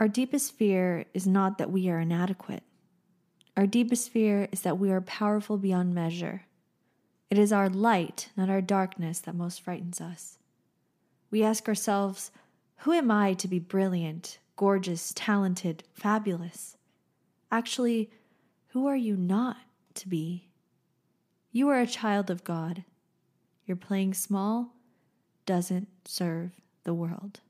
Our deepest fear is not that we are inadequate. Our deepest fear is that we are powerful beyond measure. It is our light, not our darkness, that most frightens us. We ask ourselves, who am I to be brilliant, gorgeous, talented, fabulous? Actually, who are you not to be? You are a child of God. Your playing small doesn't serve the world.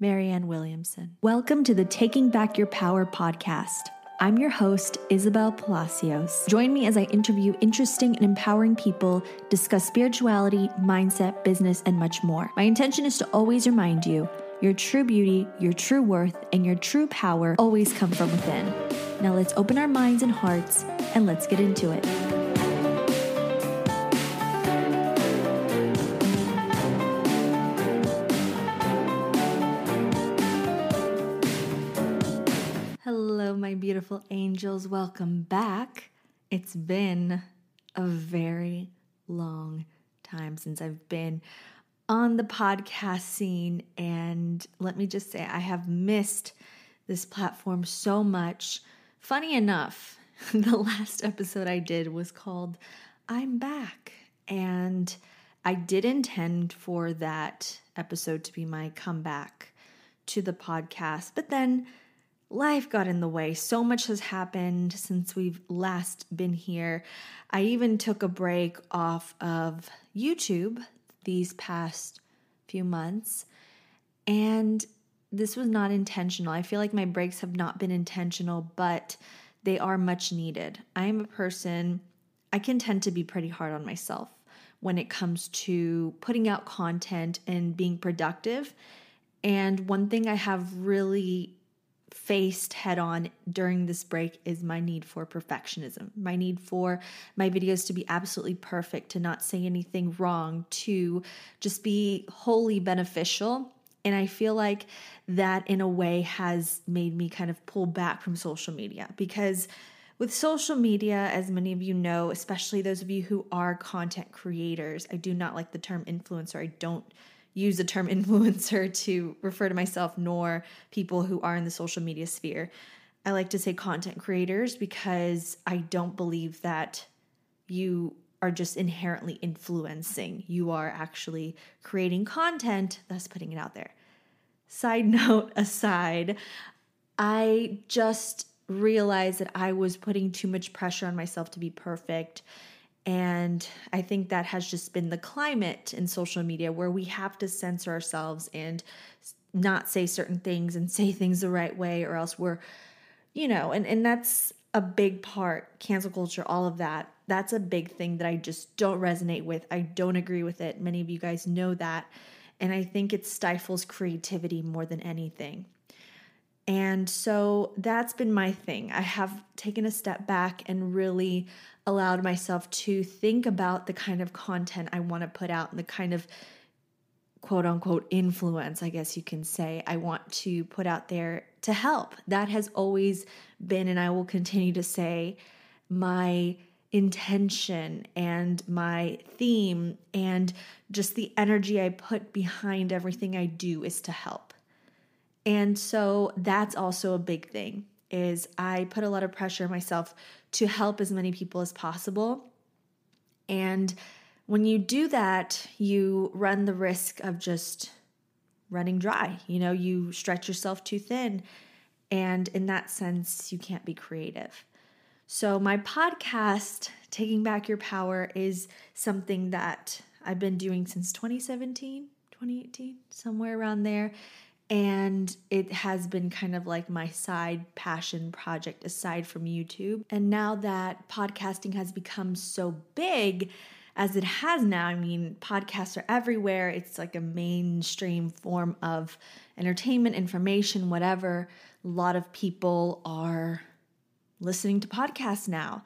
Marianne Williamson. Welcome to the Taking Back Your Power podcast. I'm your host, Isabel Palacios. Join me as I interview interesting and empowering people, discuss spirituality, mindset, business, and much more. My intention is to always remind you, your true beauty, your true worth, and your true power always come from within. Now let's open our minds and hearts, and let's get into it. My beautiful angels, welcome back. It's been a very long time since I've been on the podcast scene, and let me just say I have missed this platform so much. Funny enough, the last episode I did was called I'm Back, and I did intend for that episode to be my comeback to the podcast, but then life got in the way. So much has happened since we've last been here. I even took a break off of YouTube these past few months, and this was not intentional. I feel like my breaks have not been intentional, but they are much needed. I'm a person, I can tend to be pretty hard on myself when it comes to putting out content and being productive. And one thing I have really faced head on during this break is my need for perfectionism, my need for my videos to be absolutely perfect, to not say anything wrong, to just be wholly beneficial. And I feel like that in a way has made me kind of pull back from social media, because with social media, as many of you know, especially those of you who are content creators, I do not like the term influencer. I don't use the term influencer to refer to myself nor people who are in the social media sphere. I like to say content creators, because I don't believe that you are just inherently influencing. You are actually creating content, thus putting it out there. Side note aside, I just realized that I was putting too much pressure on myself to be perfect. And I think that has just been the climate in social media, where we have to censor ourselves and not say certain things and say things the right way, or else we're, you know, and that's a big part, cancel culture, all of that. That's a big thing that I just don't resonate with. I don't agree with it. Many of you guys know that. And I think it stifles creativity more than anything. And so that's been my thing. I have taken a step back and really allowed myself to think about the kind of content I want to put out and the kind of quote unquote influence, I guess you can say, I want to put out there to help. That has always been, and I will continue to say, my intention and my theme, and just the energy I put behind everything I do is to help. And so that's also a big thing, is I put a lot of pressure on myself to help as many people as possible. And when you do that, you run the risk of just running dry. You know, you stretch yourself too thin. And in that sense, you can't be creative. So my podcast, Taking Back Your Power, is something that I've been doing since 2017, 2018, somewhere around there. And it has been kind of like my side passion project aside from YouTube. And now that podcasting has become so big as it has now, I mean, podcasts are everywhere. It's like a mainstream form of entertainment, information, whatever. A lot of people are listening to podcasts now.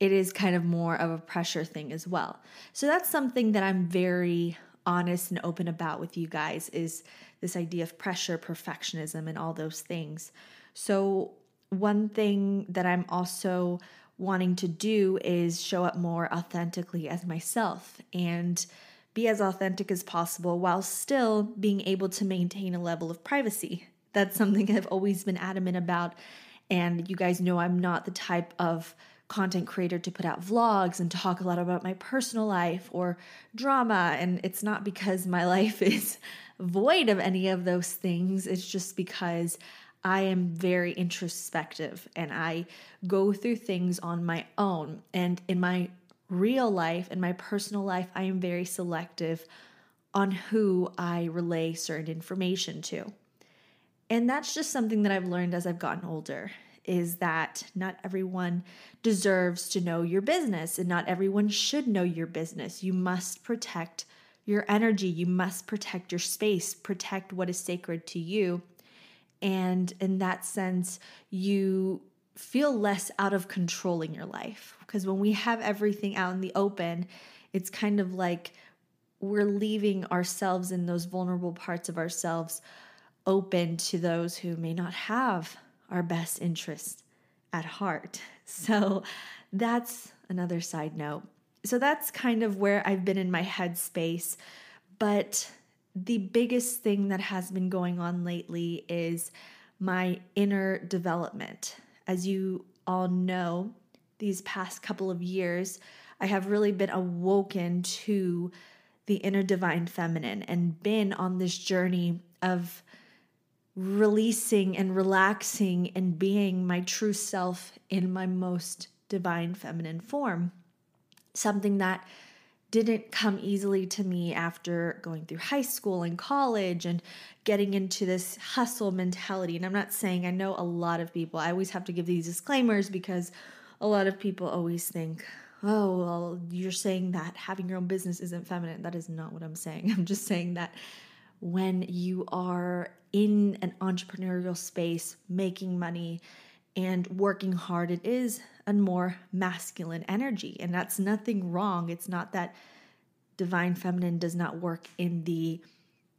It is kind of more of a pressure thing as well. So that's something that I'm very honest and open about with you guys, is this idea of pressure, perfectionism, and all those things. So one thing that I'm also wanting to do is show up more authentically as myself and be as authentic as possible while still being able to maintain a level of privacy. That's something I've always been adamant about. And you guys know I'm not the type of content creator to put out vlogs and talk a lot about my personal life or drama. And it's not because my life is void of any of those things. It's just because I am very introspective and I go through things on my own. And in my real life, in my personal life, I am very selective on who I relay certain information to. And that's just something that I've learned as I've gotten older, is that not everyone deserves to know your business and not everyone should know your business. You must protect your energy. You must protect your space, protect what is sacred to you. And in that sense, you feel less out of control in your life, because when we have everything out in the open, it's kind of like we're leaving ourselves and those vulnerable parts of ourselves open to those who may not have our best interests at heart. So that's another side note. So that's kind of where I've been in my headspace. But the biggest thing that has been going on lately is my inner development. As you all know, these past couple of years, I have really been awoken to the inner divine feminine and been on this journey of releasing and relaxing and being my true self in my most divine feminine form. Something that didn't come easily to me after going through high school and college and getting into this hustle mentality. And I'm not saying, I know a lot of people, I always have to give these disclaimers because a lot of people always think, oh, well, you're saying that having your own business isn't feminine. That is not what I'm saying. I'm just saying that when you are in an entrepreneurial space, making money and working hard, it is a more masculine energy. And that's nothing wrong. It's not that divine feminine does not work in the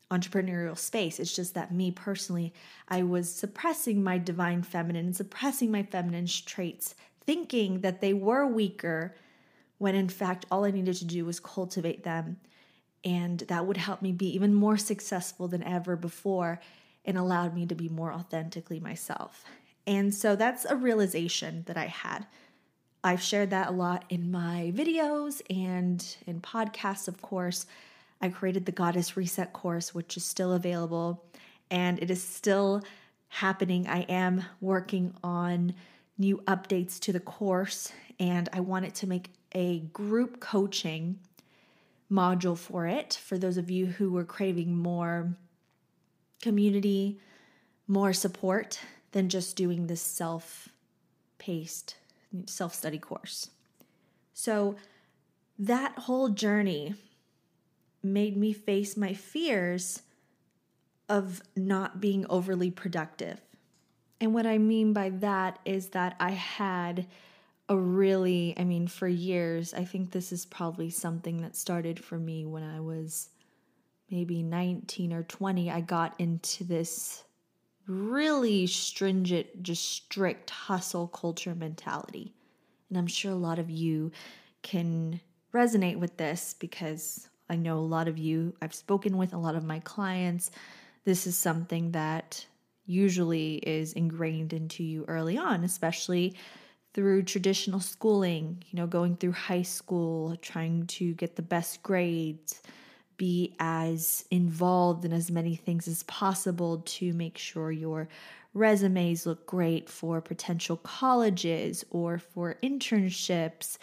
entrepreneurial space. It's just that me personally, I was suppressing my divine feminine, suppressing my feminine traits, thinking that they were weaker, when in fact, all I needed to do was cultivate them. And that would help me be even more successful than ever before and allowed me to be more authentically myself. And so that's a realization that I had. I've shared that a lot in my videos and in podcasts, of course. I created the Goddess Reset course, which is still available, and it is still happening. I am working on new updates to the course, and I wanted to make a group coaching module for it, for those of you who were craving more community, more support than just doing this self-paced self-study course. So that whole journey made me face my fears of not being overly productive. And what I mean by that is that I had for years, I think this is probably something that started for me when I was maybe 19 or 20. I got into this really stringent, just strict hustle culture mentality. And I'm sure a lot of you can resonate with this because I know a lot of you, I've spoken with a lot of my clients. This is something that usually is ingrained into you early on, especially through traditional schooling, you know, going through high school, trying to get the best grades, be as involved in as many things as possible to make sure your resumes look great for potential colleges or for internships,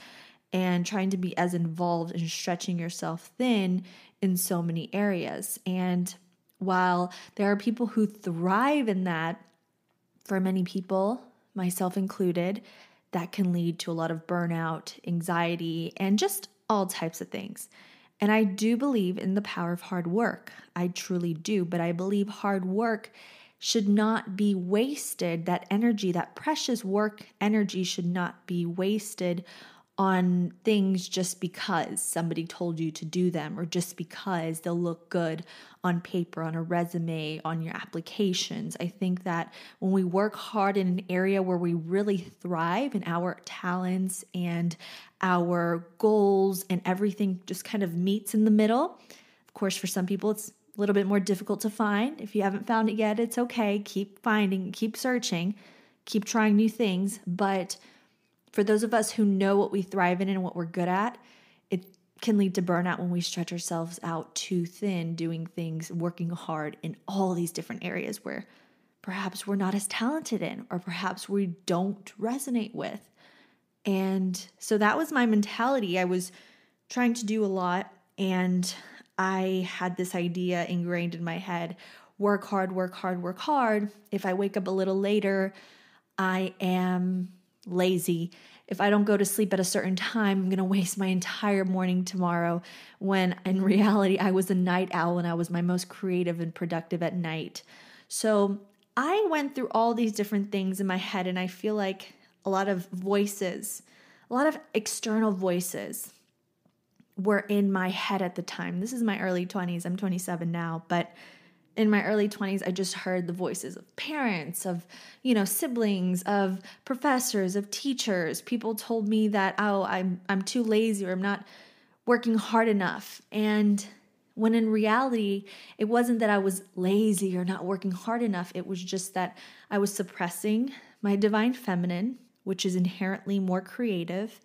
and trying to be as involved in stretching yourself thin in so many areas. And while there are people who thrive in that, for many people, myself included, that can lead to a lot of burnout, anxiety, and just all types of things. And I do believe in the power of hard work. I truly do. But I believe hard work should not be wasted. That energy, that precious work energy, should not be wasted on things just because somebody told you to do them, or just because they'll look good on paper, on a resume, on your applications. I think that when we work hard in an area where we really thrive and our talents and our goals and everything just kind of meets in the middle, of course, for some people it's a little bit more difficult to find. If you haven't found it yet, it's okay. Keep finding, keep searching, keep trying new things. But for those of us who know what we thrive in and what we're good at, it can lead to burnout when we stretch ourselves out too thin, doing things, working hard in all these different areas where perhaps we're not as talented in, or perhaps we don't resonate with. And so that was my mentality. I was trying to do a lot, and I had this idea ingrained in my head: work hard, work hard, work hard. If I wake up a little later, I am lazy. If I don't go to sleep at a certain time, I'm going to waste my entire morning tomorrow, when in reality, I was a night owl and I was my most creative and productive at night. So I went through all these different things in my head, and I feel like a lot of voices, a lot of external voices were in my head at the time. This is my early 20s. I'm 27 now, but in my early 20s, I just heard the voices of parents, of, you know, siblings, of professors, of teachers. People told me that, oh, I'm too lazy, or I'm not working hard enough. And when in reality, it wasn't that I was lazy or not working hard enough. It was just that I was suppressing my divine feminine, which is inherently more creative.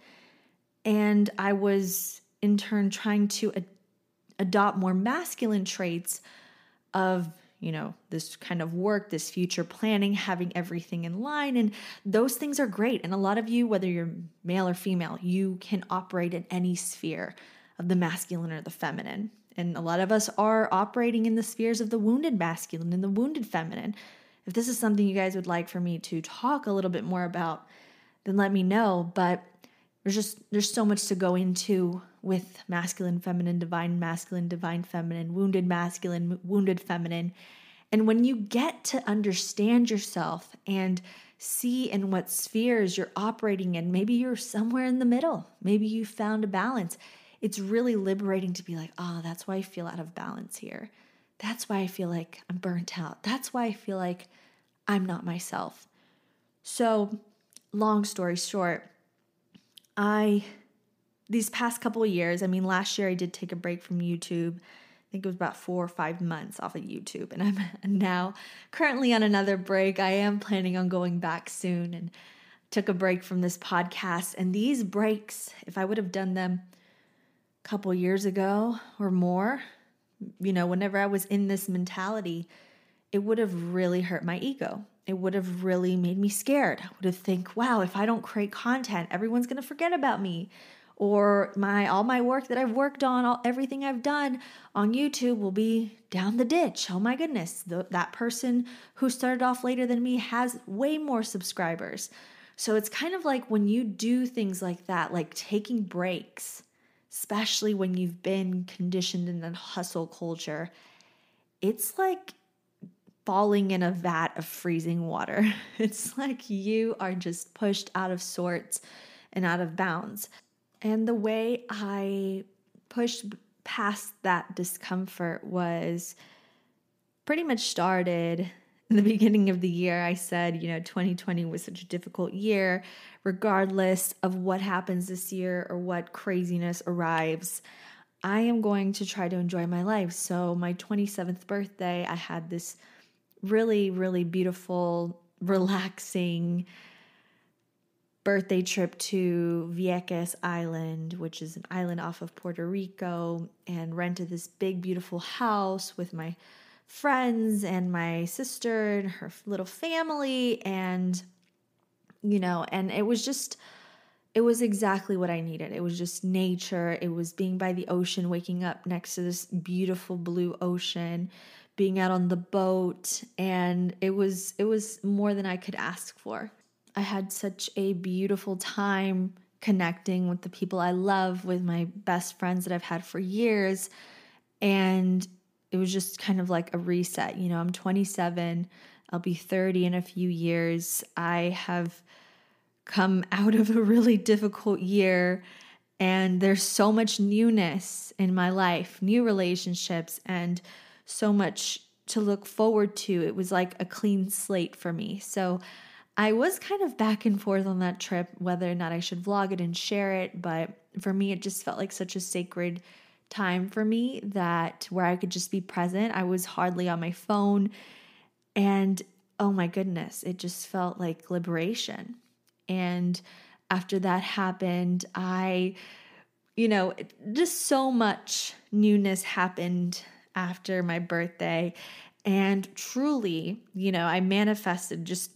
And I was in turn trying to adopt more masculine traits of, you know, this kind of work, this future planning, having everything in line. And those things are great. And a lot of you, whether you're male or female, you can operate in any sphere of the masculine or the feminine. And a lot of us are operating in the spheres of the wounded masculine and the wounded feminine. If this is something you guys would like for me to talk a little bit more about, then let me know. But there's so much to go into with masculine, feminine, divine masculine, divine feminine, wounded masculine, wounded feminine. And when you get to understand yourself and see in what spheres you're operating in, maybe you're somewhere in the middle, maybe you found a balance. It's really liberating to be like, oh, that's why I feel out of balance here. That's why I feel like I'm burnt out. That's why I feel like I'm not myself. So, long story short, these past couple of years, I mean, last year I did take a break from YouTube. I think it was about 4 or 5 months off of YouTube. And I'm now currently on another break. I am planning on going back soon, and took a break from this podcast. And these breaks, if I would have done them a couple years ago or more, you know, whenever I was in this mentality, it would have really hurt my ego. It would have really made me scared. I would have think, wow, if I don't create content, everyone's going to forget about me. Or all my work that I've worked on, everything I've done on YouTube will be down the ditch. Oh my goodness, that person who started off later than me has way more subscribers. So it's kind of like when you do things like that, like taking breaks, especially when you've been conditioned in the hustle culture, it's like falling in a vat of freezing water. It's like you are just pushed out of sorts and out of bounds. And the way I pushed past that discomfort was pretty much started in the beginning of the year. I said, you know, 2020 was such a difficult year. Regardless of what happens this year or what craziness arrives, I am going to try to enjoy my life. So my 27th birthday, I had this really, really beautiful, relaxing birthday trip to Vieques Island, which is an island off of Puerto Rico, and rented this big, beautiful house with my friends and my sister and her little family. And, you know, and it was exactly what I needed. It was just nature. It was being by the ocean, waking up next to this beautiful blue ocean, being out on the boat. And it was more than I could ask for. I had such a beautiful time connecting with the people I love, with my best friends that I've had for years. And it was just kind of like a reset. You know, I'm 27, I'll be 30 in a few years. I have come out of a really difficult year, and there's so much newness in my life, new relationships, and so much to look forward to. It was like a clean slate for me. So I was kind of back and forth on that trip, whether or not I should vlog it and share it, but for me, it just felt like such a sacred time for me that where I could just be present. I was hardly on my phone, and oh my goodness, it just felt like liberation. And after that happened, just so much newness happened after my birthday. And truly, I manifested just,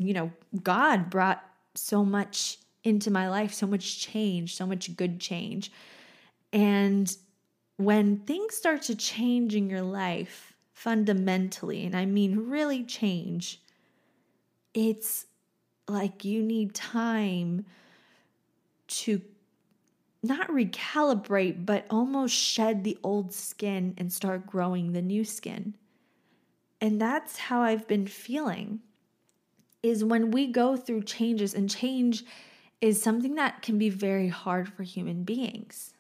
God brought so much into my life, so much change, so much good change. And when things start to change in your life fundamentally, and I mean really change, it's like you need time to not recalibrate, but almost shed the old skin and start growing the new skin. And that's how I've been feeling, is when we go through changes, and change is something that can be very hard for human beings.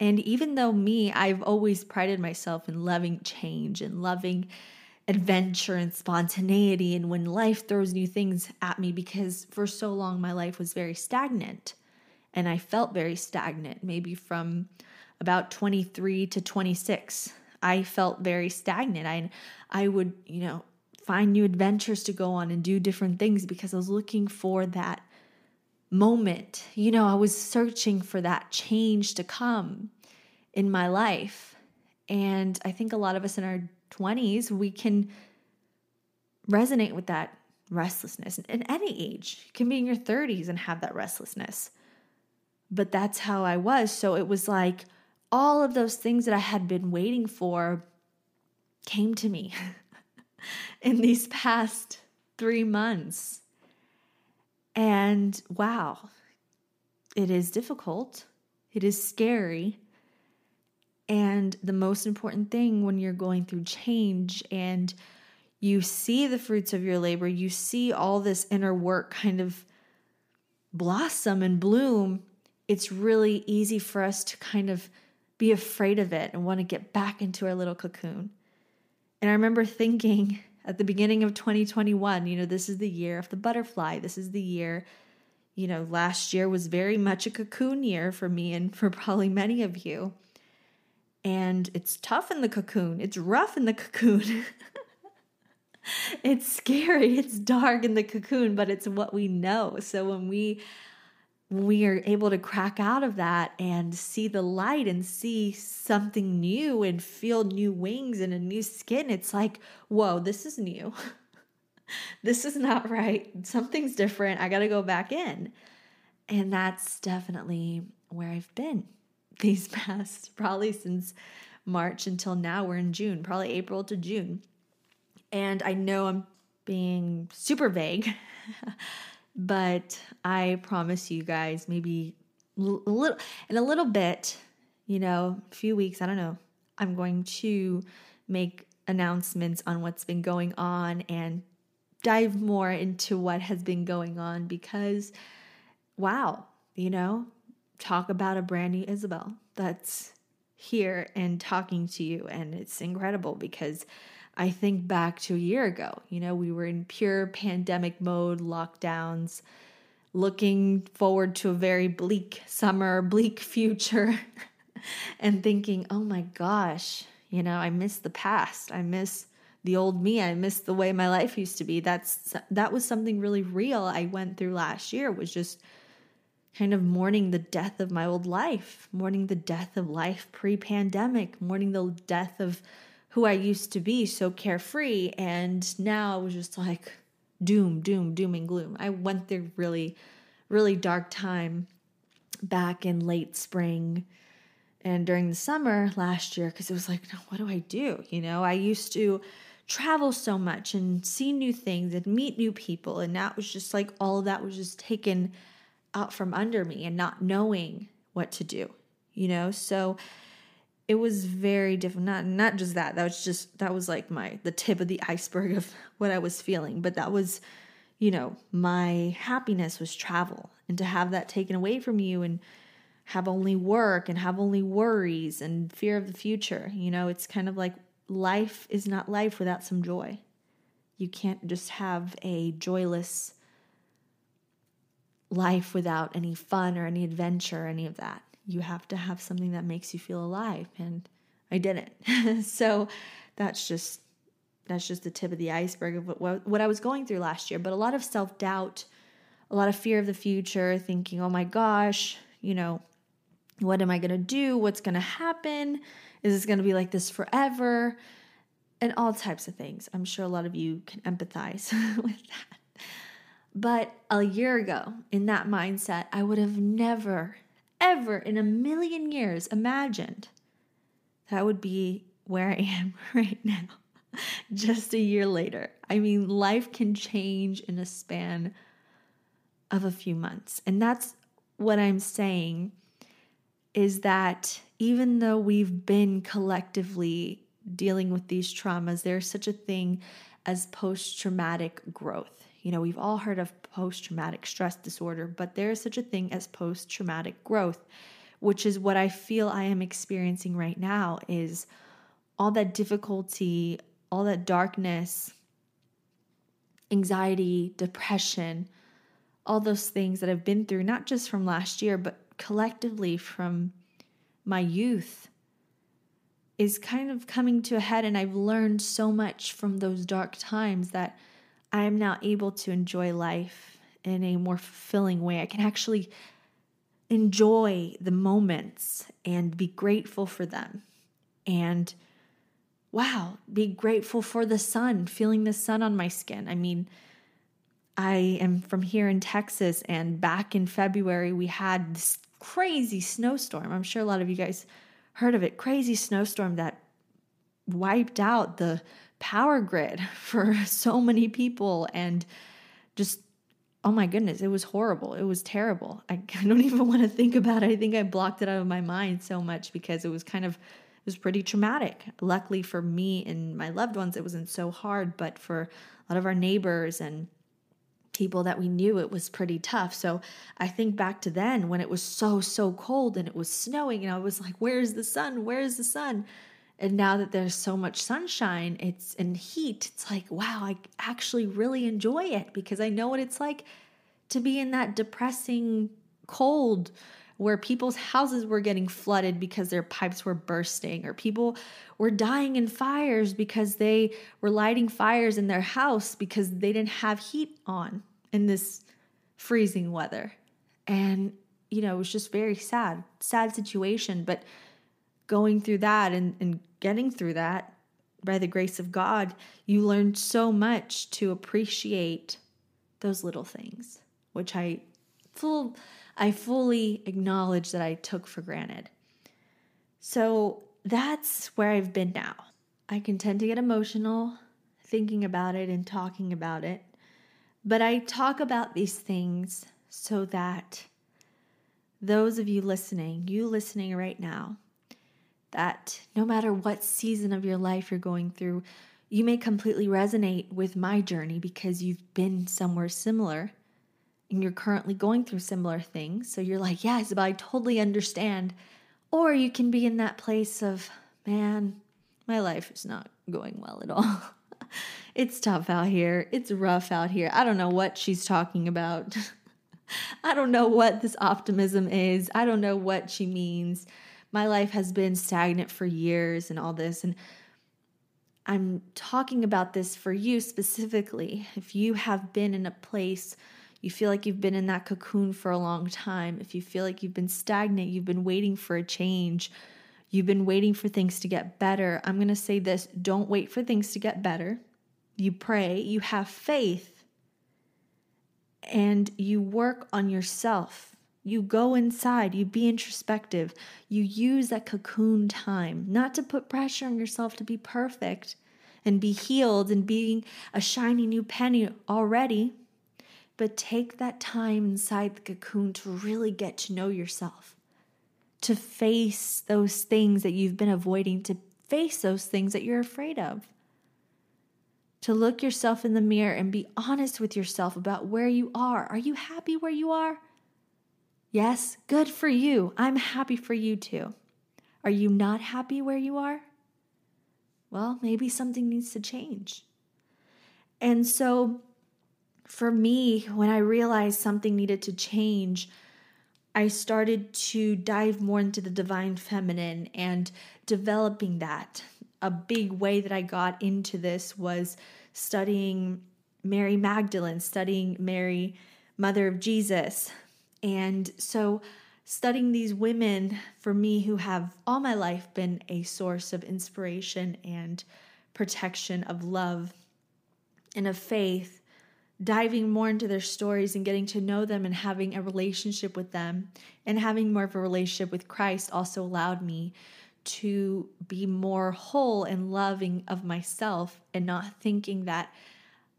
And even though I've always prided myself in loving change and loving adventure and spontaneity, and when life throws new things at me, because for so long my life was very stagnant and I felt very stagnant. Maybe from about 23 to 26, I felt very stagnant. I would, find new adventures to go on and do different things because I was looking for that moment. I was searching for that change to come in my life. And I think a lot of us in our 20s, we can resonate with that restlessness. In any age, you can be in your 30s and have that restlessness. But that's how I was. So it was like all of those things that I had been waiting for came to me in these past 3 months. And wow, it is difficult. It is scary. And the most important thing when you're going through change and you see the fruits of your labor, you see all this inner work kind of blossom and bloom, it's really easy for us to kind of be afraid of it and want to get back into our little cocoon. And I remember thinking at the beginning of 2021, this is the year of the butterfly. This is the year, last year was very much a cocoon year for me and for probably many of you. And it's tough in the cocoon. It's rough in the cocoon. It's scary. It's dark in the cocoon, but it's what we know. So when we are able to crack out of that and see the light and see something new and feel new wings and a new skin, it's like, whoa, this is new. This is not right. Something's different. I got to go back in. And that's definitely where I've been these past, probably since March until now. We're in June, probably April to June. And I know I'm being super vague, but I promise you guys, maybe in a little bit, a few weeks, I don't know, I'm going to make announcements on what's been going on and dive more into what has been going on, because wow, talk about a brand new Isabel that's here and talking to you. And it's incredible because I think back to a year ago, we were in pure pandemic mode, lockdowns, looking forward to a very bleak summer, bleak future, and thinking, oh my gosh, I miss the past. I miss the old me. I miss the way my life used to be. That was something really real I went through last year, was just kind of mourning the death of my old life, mourning the death of life pre-pandemic, mourning the death of who I used to be, so carefree. And now it was just like doom and gloom. I went through really, really dark time back in late spring and during the summer last year, because it was like, no, what do I do? I used to travel so much and see new things and meet new people. And that was just like, all of that was just taken out from under me and not knowing what to do, so it was very different. Not just that. That was like the tip of the iceberg of what I was feeling. But that was, my happiness was travel, and to have that taken away from you and have only work and have only worries and fear of the future. It's kind of like life is not life without some joy. You can't just have a joyless life without any fun or any adventure or any of that. you have to have something that makes you feel alive. And I didn't. So that's just the tip of the iceberg of what I was going through last year. But a lot of self-doubt, a lot of fear of the future, thinking, oh my gosh, what am I going to do? What's going to happen? Is this going to be like this forever? And all types of things. I'm sure a lot of you can empathize with that. But a year ago, in that mindset, I would have never, ever in a million years imagined that would be where I am right now, just a year later. I mean, life can change in a span of a few months. And that's what I'm saying, is that even though we've been collectively dealing with these traumas, there's such a thing as post-traumatic growth. We've all heard of post-traumatic stress disorder, but there is such a thing as post-traumatic growth, which is what I feel I am experiencing right now, is all that difficulty, all that darkness, anxiety, depression, all those things that I've been through, not just from last year, but collectively from my youth, is kind of coming to a head. And I've learned so much from those dark times that I am now able to enjoy life in a more fulfilling way. I can actually enjoy the moments and be grateful for them. And wow, be grateful for the sun, feeling the sun on my skin. I mean, I am from here in Texas, and back in February, we had this crazy snowstorm. I'm sure a lot of you guys heard of it. Crazy snowstorm that wiped out the power grid for so many people, and just, oh my goodness, it was horrible. It was terrible. I don't even want to think about it. I think I blocked it out of my mind so much because it was pretty traumatic. Luckily for me and my loved ones, it wasn't so hard, but for a lot of our neighbors and people that we knew, it was pretty tough. So I think back to then when it was so cold and it was snowing, and I was like, where's the sun? Where's the sun? And now that there's so much sunshine, it's and heat, it's like, wow, I actually really enjoy it because I know what it's like to be in that depressing cold where people's houses were getting flooded because their pipes were bursting, or people were dying in fires because they were lighting fires in their house because they didn't have heat on in this freezing weather. And, it was just very sad situation. But going through that and getting through that, by the grace of God, you learn so much to appreciate those little things, which I fully acknowledge that I took for granted. So that's where I've been now. I can tend to get emotional thinking about it and talking about it, but I talk about these things so that those of you listening right now, that no matter what season of your life you're going through, you may completely resonate with my journey because you've been somewhere similar. And you're currently going through similar things. So you're like, yes, but I totally understand. Or you can be in that place of, man, my life is not going well at all. It's tough out here. It's rough out here. I don't know what she's talking about. I don't know what this optimism is. I don't know what she means. My life has been stagnant for years and all this. And I'm talking about this for you specifically. If you have been in a place, you feel like you've been in that cocoon for a long time. If you feel like you've been stagnant, you've been waiting for a change, you've been waiting for things to get better, I'm going to say this: don't wait for things to get better. You pray, you have faith, and you work on yourself. You go inside, you be introspective, you use that cocoon time, not to put pressure on yourself to be perfect and be healed and being a shiny new penny already. But take that time inside the cocoon to really get to know yourself, to face those things that you've been avoiding, to face those things that you're afraid of, to look yourself in the mirror and be honest with yourself about where you are. Are you happy where you are? Yes, good for you. I'm happy for you too. Are you not happy where you are? Well, maybe something needs to change. And so for me, when I realized something needed to change, I started to dive more into the divine feminine and developing that. A big way that I got into this was studying Mary Magdalene, studying Mary, Mother of Jesus. And so studying these women, for me, who have all my life been a source of inspiration and protection, of love and of faith, diving more into their stories and getting to know them and having a relationship with them and having more of a relationship with Christ also allowed me to be more whole and loving of myself and not thinking that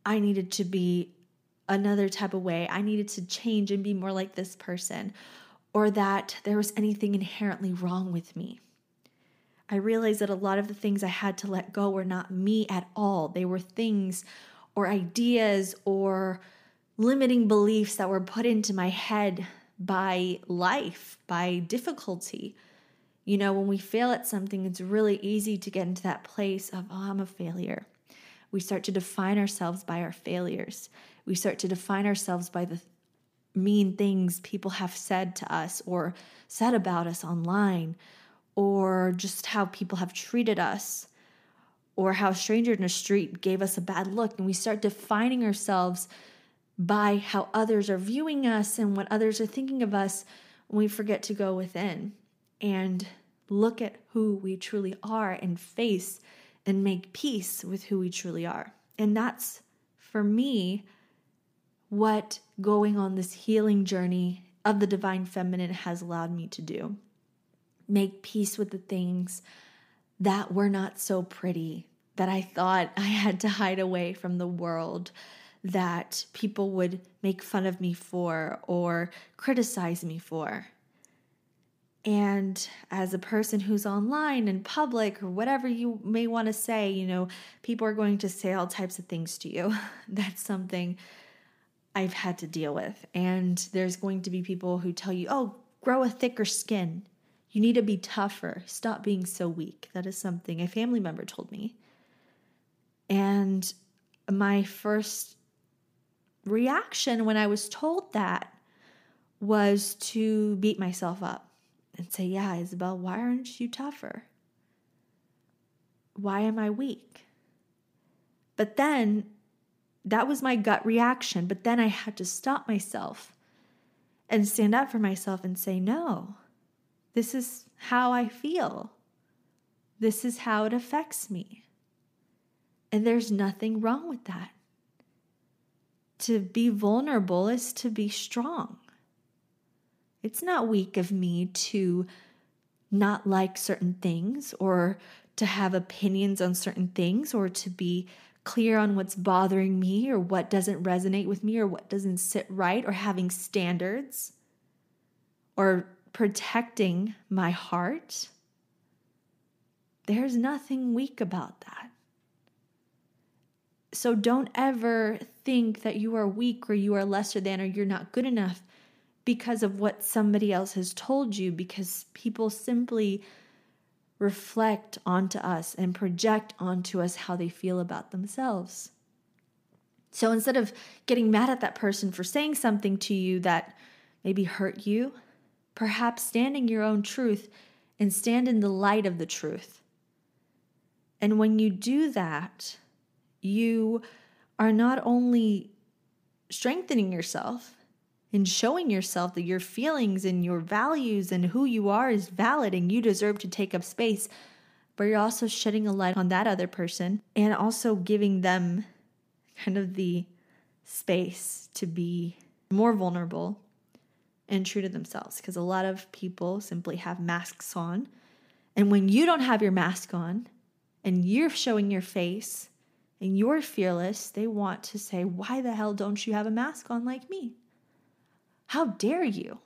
I needed to be another type of way. I needed to change and be more like this person, or that there was anything inherently wrong with me. I realized that a lot of the things I had to let go were not me at all. They were things or ideas or limiting beliefs that were put into my head by life, by difficulty. You know, when we fail at something, it's really easy to get into that place of, oh, I'm a failure. We start to define ourselves by our failures. We start to define ourselves by the mean things people have said to us or said about us online, or just how people have treated us, or how a stranger in the street gave us a bad look. And we start defining ourselves by how others are viewing us and what others are thinking of us, when we forget to go within and look at who we truly are and face and make peace with who we truly are. And that's, for me, what going on this healing journey of the divine feminine has allowed me to do. Make peace with the things that were not so pretty, that I thought I had to hide away from the world, that people would make fun of me for or criticize me for. And as a person who's online and public, or whatever you may want to say, you know, people are going to say all types of things to you. That's something I've had to deal with. And there's going to be people who tell you, oh, grow a thicker skin. You need to be tougher. Stop being so weak. That is something a family member told me. And my first reaction when I was told that was to beat myself up and say, yeah, Isabel, why aren't you tougher? Why am I weak? But then that was my gut reaction. But then I had to stop myself and stand up for myself and say, no. This is how I feel. This is how it affects me. And there's nothing wrong with that. To be vulnerable is to be strong. It's not weak of me to not like certain things or to have opinions on certain things or to be clear on what's bothering me or what doesn't resonate with me or what doesn't sit right, or having standards or protecting my heart. There's nothing weak about that. So don't ever think that you are weak or you are lesser than or you're not good enough because of what somebody else has told you, because people simply reflect onto us and project onto us how they feel about themselves. So instead of getting mad at that person for saying something to you that maybe hurt you, perhaps standing your own truth and stand in the light of the truth. And when you do that, you are not only strengthening yourself and showing yourself that your feelings and your values and who you are is valid and you deserve to take up space, but you're also shedding a light on that other person and also giving them kind of the space to be more vulnerable and true to themselves, because a lot of people simply have masks on. And when you don't have your mask on and you're showing your face and you're fearless, they want to say, why the hell don't you have a mask on like me? How dare you?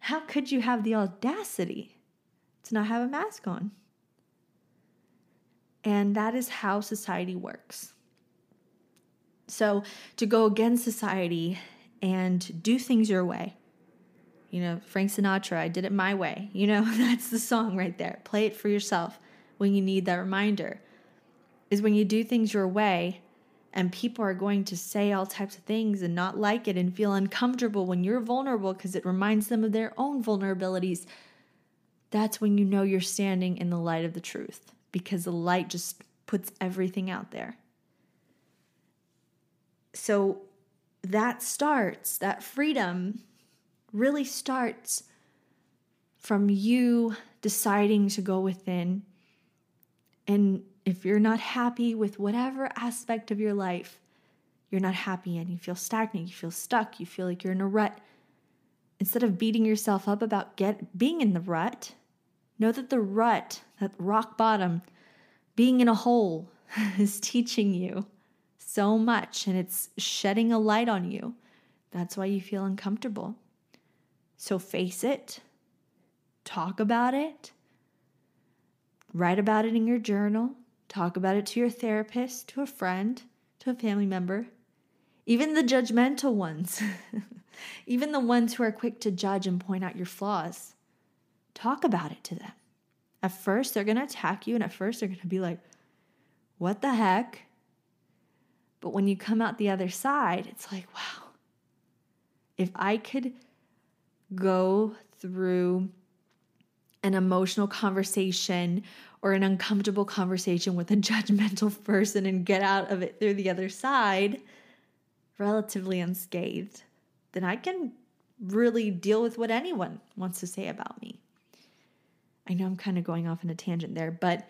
How could you have the audacity to not have a mask on? And that is how society works. So to go against society and do things your way. You know, Frank Sinatra, I did it my way. You know, that's the song right there. Play it for yourself when you need that reminder. Is when you do things your way, and people are going to say all types of things and not like it and feel uncomfortable when you're vulnerable because it reminds them of their own vulnerabilities, that's when you know you're standing in the light of the truth, because the light just puts everything out there. So that freedom really starts from you deciding to go within. And if you're not happy with whatever aspect of your life you're not happy in, you feel stagnant, you feel stuck, you feel like you're in a rut, instead of beating yourself up about being in the rut, know that the rut, that rock bottom, being in a hole is teaching you so much, and it's shedding a light on you. That's why you feel uncomfortable. So face it, talk about it, write about it in your journal, talk about it to your therapist, to a friend, to a family member, even the judgmental ones, even the ones who are quick to judge and point out your flaws. Talk about it to them. At first, they're going to attack you, and at first, they're going to be like, what the heck? But when you come out the other side, it's like, wow, if I could go through an emotional conversation or an uncomfortable conversation with a judgmental person and get out of it through the other side relatively unscathed, then I can really deal with what anyone wants to say about me. I know I'm kind of going off on a tangent there, but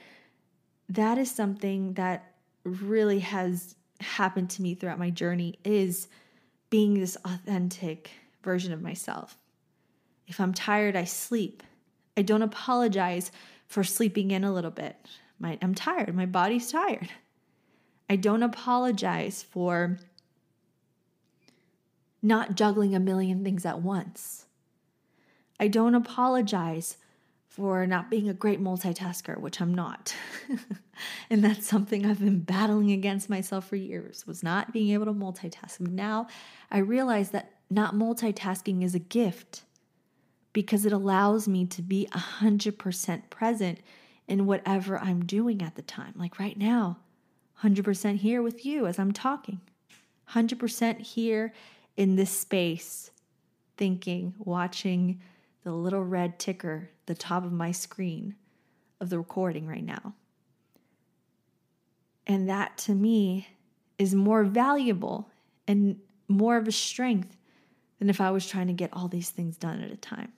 that is something that really has happened to me throughout my journey, is being this authentic version of myself. If I'm tired, I sleep. I don't apologize for sleeping in a little bit. I'm tired. My body's tired. I don't apologize for not juggling a million things at once. I don't apologize for not being a great multitasker, which I'm not. And that's something I've been battling against myself for years, was not being able to multitask. Now I realize that not multitasking is a gift, because it allows me to be 100% present in whatever I'm doing at the time. Like right now, 100% here with you as I'm talking, 100% here in this space, thinking, watching the little red ticker, the top of my screen of the recording right now. And that to me is more valuable and more of a strength than if I was trying to get all these things done at a time.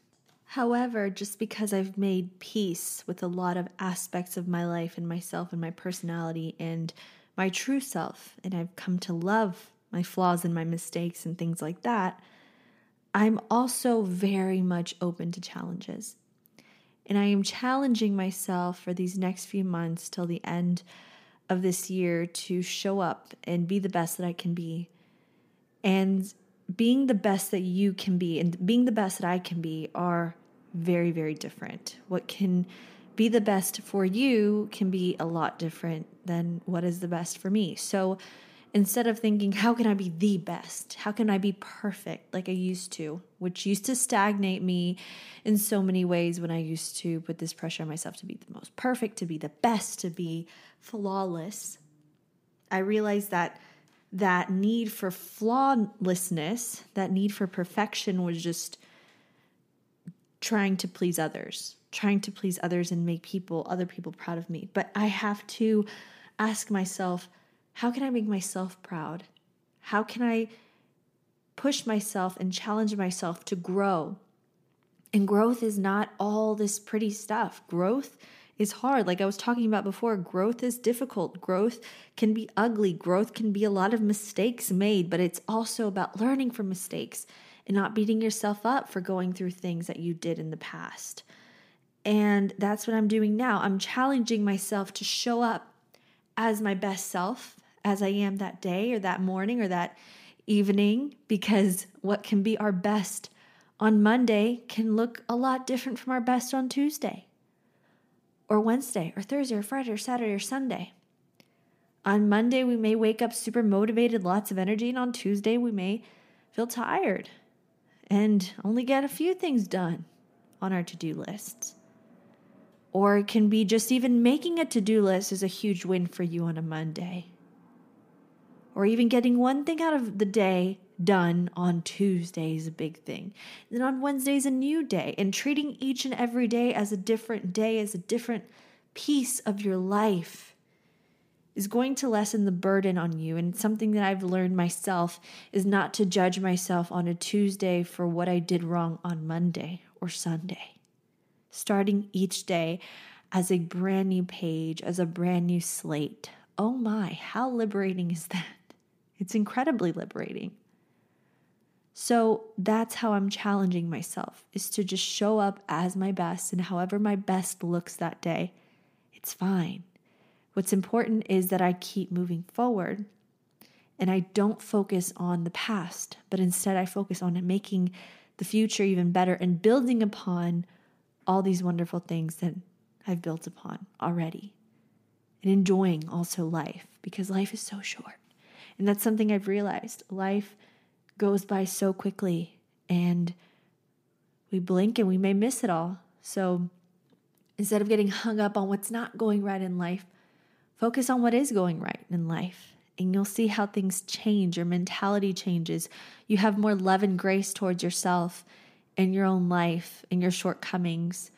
However, just because I've made peace with a lot of aspects of my life and myself and my personality and my true self, and I've come to love my flaws and my mistakes and things like that, I'm also very much open to challenges. And I am challenging myself for these next few months till the end of this year to show up and be the best that I can be. And being the best that you can be and being the best that I can be are very, very different. What can be the best for you can be a lot different than what is the best for me. So instead of thinking, how can I be the best? How can I be perfect like I used to, which used to stagnate me in so many ways when I used to put this pressure on myself to be the most perfect, to be the best, to be flawless. I realized that that need for flawlessness, that need for perfection was just trying to please others and make other people proud of me. But I have to ask myself, how can I make myself proud? How can I push myself and challenge myself to grow? And growth is not all this pretty stuff. Growth is hard. Like I was talking about before, growth is difficult. Growth can be ugly. Growth can be a lot of mistakes made, but it's also about learning from mistakes and not beating yourself up for going through things that you did in the past. And that's what I'm doing now. I'm challenging myself to show up as my best self, as I am that day or that morning or that evening, because what can be our best on Monday can look a lot different from our best on Tuesday, or Wednesday, or Thursday, or Friday, or Saturday, or Sunday. On Monday, we may wake up super motivated, lots of energy, and on Tuesday, we may feel tired and only get a few things done on our to-do lists. Or it can be just even making a to-do list is a huge win for you on a Monday. or even getting one thing out of the day done on Tuesday is a big thing. Then on Wednesday is a new day, and treating each and every day as a different day, as a different piece of your life, is going to lessen the burden on you. And something that I've learned myself is not to judge myself on a Tuesday for what I did wrong on Monday or Sunday. Starting each day as a brand new page, as a brand new slate. Oh my, how liberating is that? It's incredibly liberating. So that's how I'm challenging myself, is to just show up as my best, and however my best looks that day, it's fine. What's important is that I keep moving forward and I don't focus on the past, but instead I focus on making the future even better and building upon all these wonderful things that I've built upon already, and enjoying also life, because life is so short. And that's something I've realized. Life goes by so quickly and we blink and we may miss it all. So instead of getting hung up on what's not going right in life, focus on what is going right in life, and you'll see how things change. Your mentality changes. You have more love and grace towards yourself and your own life and your shortcomings.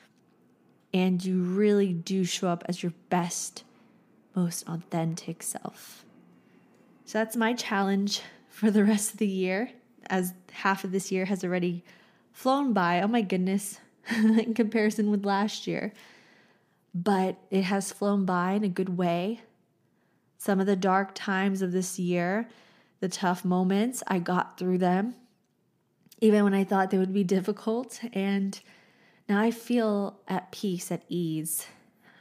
And you really do show up as your best, most authentic self. So that's my challenge for the rest of the year, as half of this year has already flown by. Oh my goodness, in comparison with last year. But it has flown by in a good way. Some of the dark times of this year, the tough moments, I got through them, even when I thought they would be difficult. And now I feel at peace, at ease.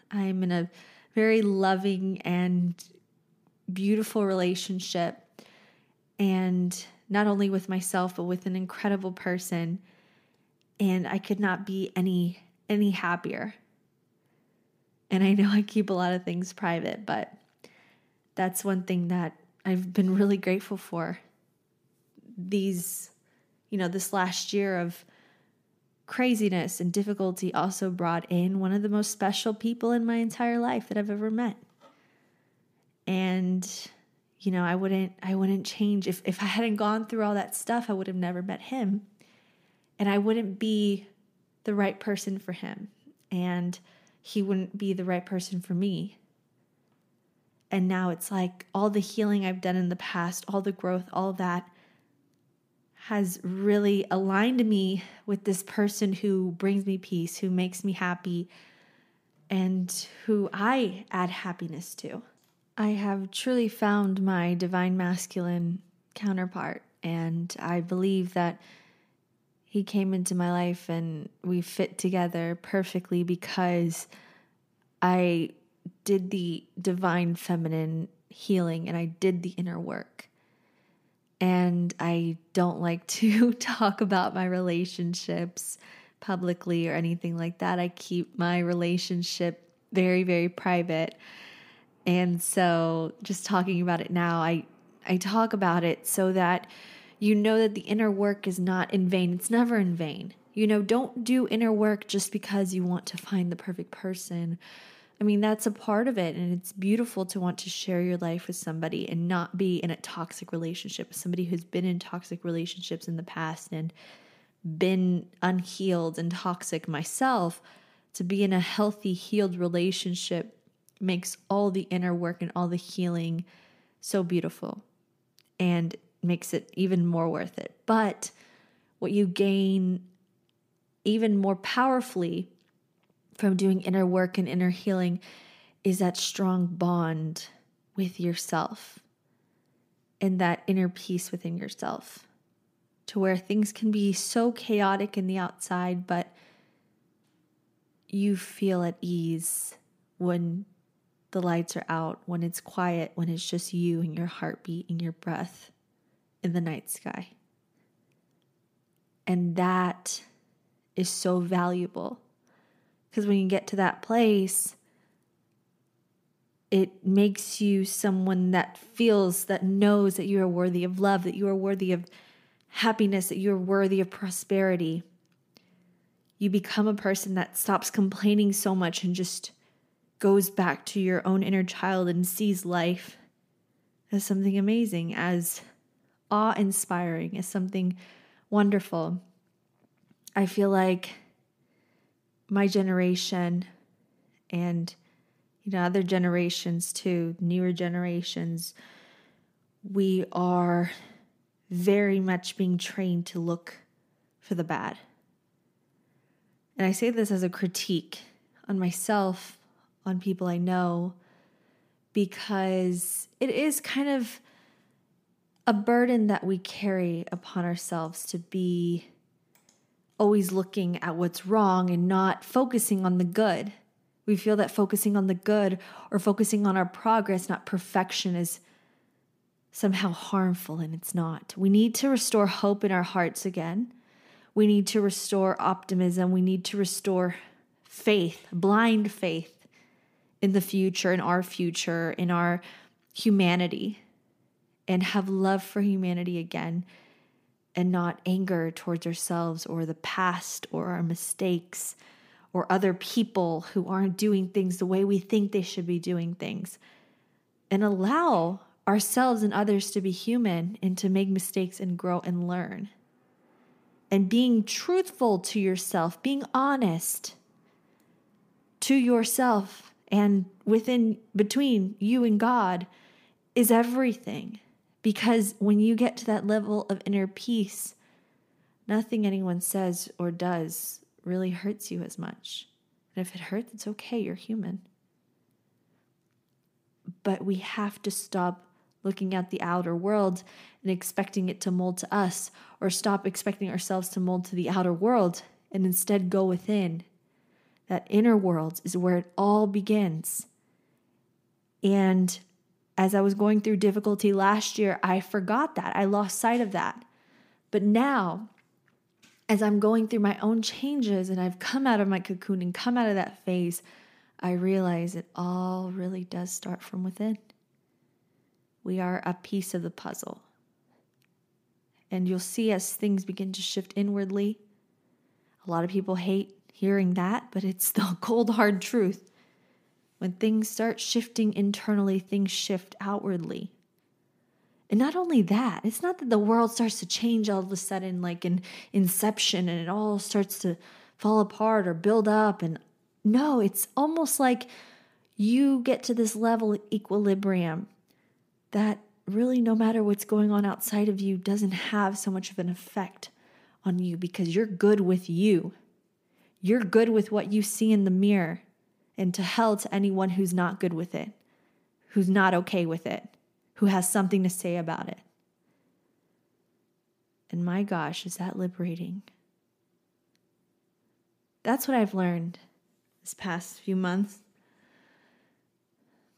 I'm in a very loving and beautiful relationship, and not only with myself, but with an incredible person. And I could not be any happier. And I know I keep a lot of things private, but that's one thing that I've been really grateful for this last year of craziness and difficulty. Also brought in one of the most special people in my entire life that I've ever met. And, I wouldn't change. If I hadn't gone through all that stuff, I would have never met him, and I wouldn't be the right person for him. And he wouldn't be the right person for me. And now it's like all the healing I've done in the past, all the growth, all that has really aligned me with this person who brings me peace, who makes me happy, and who I add happiness to. I have truly found my divine masculine counterpart, and I believe that he came into my life and we fit together perfectly because I did the divine feminine healing and I did the inner work. And I don't like to talk about my relationships publicly or anything like that. I keep my relationship very, very private. And so just talking about it now, I talk about it so that you know that the inner work is not in vain. It's never in vain. Don't do inner work just because you want to find the perfect person. I mean, that's a part of it. And it's beautiful to want to share your life with somebody and not be in a toxic relationship, somebody who's been in toxic relationships in the past and been unhealed and toxic myself. To be in a healthy, healed relationship makes all the inner work and all the healing so beautiful, and makes it even more worth it. But what you gain even more powerfully from doing inner work and inner healing is that strong bond with yourself and that inner peace within yourself, to where things can be so chaotic in the outside, but you feel at ease when the lights are out, when it's quiet, when it's just you and your heartbeat and your breath in the night sky. And that is so valuable, because when you get to that place, it makes you someone that feels, that knows that you are worthy of love, that you are worthy of happiness, that you are worthy of prosperity. You become a person that stops complaining so much and just goes back to your own inner child and sees life as something amazing, as awe-inspiring, as something wonderful. I feel like my generation and, you know, other generations too, newer generations, we are very much being trained to look for the bad. And I say this as a critique on myself, on people I know, because it is kind of a burden that we carry upon ourselves to be always looking at what's wrong and not focusing on the good. We feel that focusing on the good or focusing on our progress, not perfection, is somehow harmful, and it's not. We need to restore hope in our hearts again. We need to restore optimism. We need to restore faith, blind faith in the future, in our future, in our humanity, and have love for humanity again, and not anger towards ourselves or the past or our mistakes or other people who aren't doing things the way we think they should be doing things, and allow ourselves and others to be human and to make mistakes and grow and learn. And being truthful to yourself, being honest to yourself and within between you and God is everything. Because when you get to that level of inner peace, nothing anyone says or does really hurts you as much. And if it hurts, it's okay, you're human. But we have to stop looking at the outer world and expecting it to mold to us, or stop expecting ourselves to mold to the outer world, and instead go within. That inner world is where it all begins. And as I was going through difficulty last year, I forgot that. I lost sight of that. But now, as I'm going through my own changes and I've come out of my cocoon and come out of that phase, I realize it all really does start from within. We are a piece of the puzzle. And you'll see as things begin to shift inwardly. A lot of people hate hearing that, but it's the cold, hard truth. When things start shifting internally, things shift outwardly. And not only that, it's not that the world starts to change all of a sudden like an inception and it all starts to fall apart or build up. And no, it's almost like you get to this level of equilibrium that really no matter what's going on outside of you doesn't have so much of an effect on you, because you're good with you. You're good with what you see in the mirror, and to hell to anyone who's not good with it, who's not okay with it, who has something to say about it. And my gosh, is that liberating? That's what I've learned this past few months,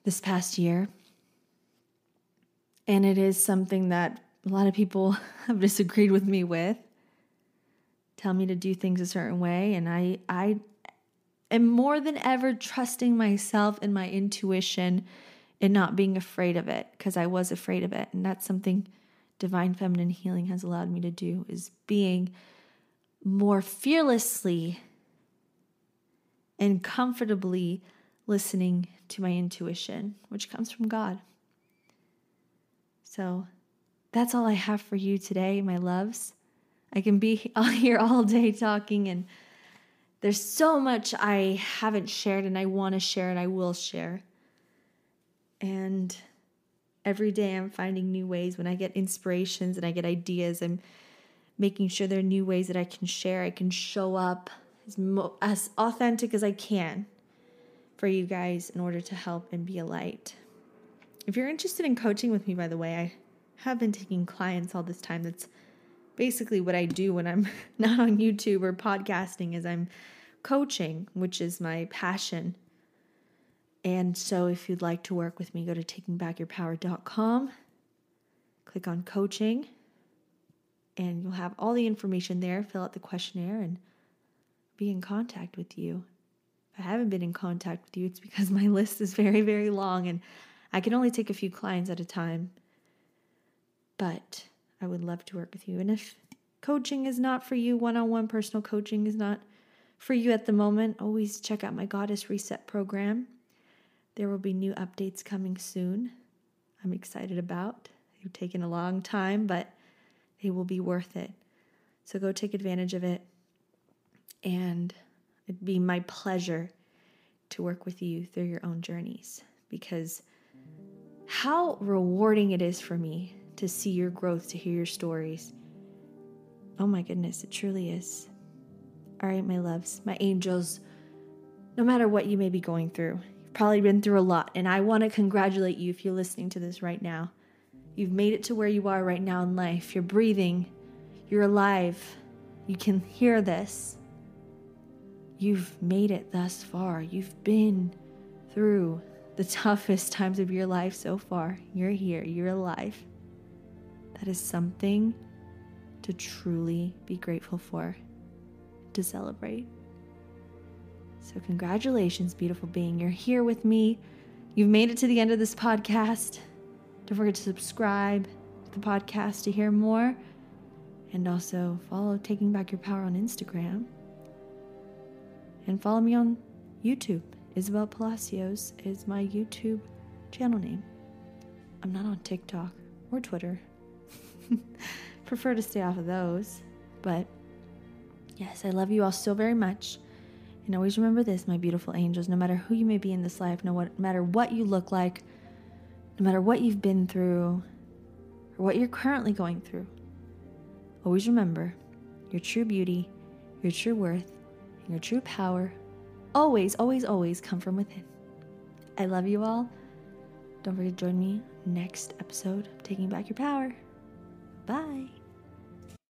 this past year. And it is something that a lot of people have disagreed with me with, tell me to do things a certain way. And I am more than ever trusting myself and my intuition and not being afraid of it, because I was afraid of it. And that's something Divine Feminine Healing has allowed me to do, is being more fearlessly and comfortably listening to my intuition, which comes from God. So that's all I have for you today, my loves. I can be here all day talking, and there's so much I haven't shared and I want to share and I will share. And every day I'm finding new ways. When I get inspirations and I get ideas, I'm making sure there are new ways that I can share. I can show up as authentic as I can for you guys in order to help and be a light. If you're interested in coaching with me, by the way, I have been taking clients all this time. That's basically what I do when I'm not on YouTube or podcasting, is I'm coaching, which is my passion. And so if you'd like to work with me, go to takingbackyourpower.com, click on coaching, and you'll have all the information there. Fill out the questionnaire and be in contact with you. If I haven't been in contact with you, it's because my list is very, very long, and I can only take a few clients at a time. But I would love to work with you. And if coaching is not for you, one-on-one personal coaching is not for you at the moment, always check out my Goddess Reset program. There will be new updates coming soon. I'm excited about. They've taken a long time, but they will be worth it. So go take advantage of it. And it'd be my pleasure to work with you through your own journeys, because how rewarding it is for me to see your growth, to hear your stories. Oh my goodness, it truly is. All right, my loves, my angels, no matter what you may be going through, you've probably been through a lot, and I want to congratulate you if you're listening to this right now. You've made it to where you are right now in life. You're breathing. You're alive. You can hear this. You've made it thus far. You've been through the toughest times of your life so far. You're here. You're alive. That is something to truly be grateful for, to celebrate. So congratulations, beautiful being. You're here with me. You've made it to the end of this podcast. Don't forget to subscribe to the podcast to hear more. And also follow Taking Back Your Power on Instagram. And follow me on YouTube. Isabel Palacios is my YouTube channel name. I'm not on TikTok or Twitter. Prefer to stay off of those. But yes, I love you all so very much. And always remember this, my beautiful angels. No matter who you may be in this life, no matter what you look like, no matter what you've been through or what you're currently going through, always remember your true beauty, your true worth, and your true power always, always, always come from within. I love you all. Don't forget to join me next episode of Taking Back Your Power. Bye.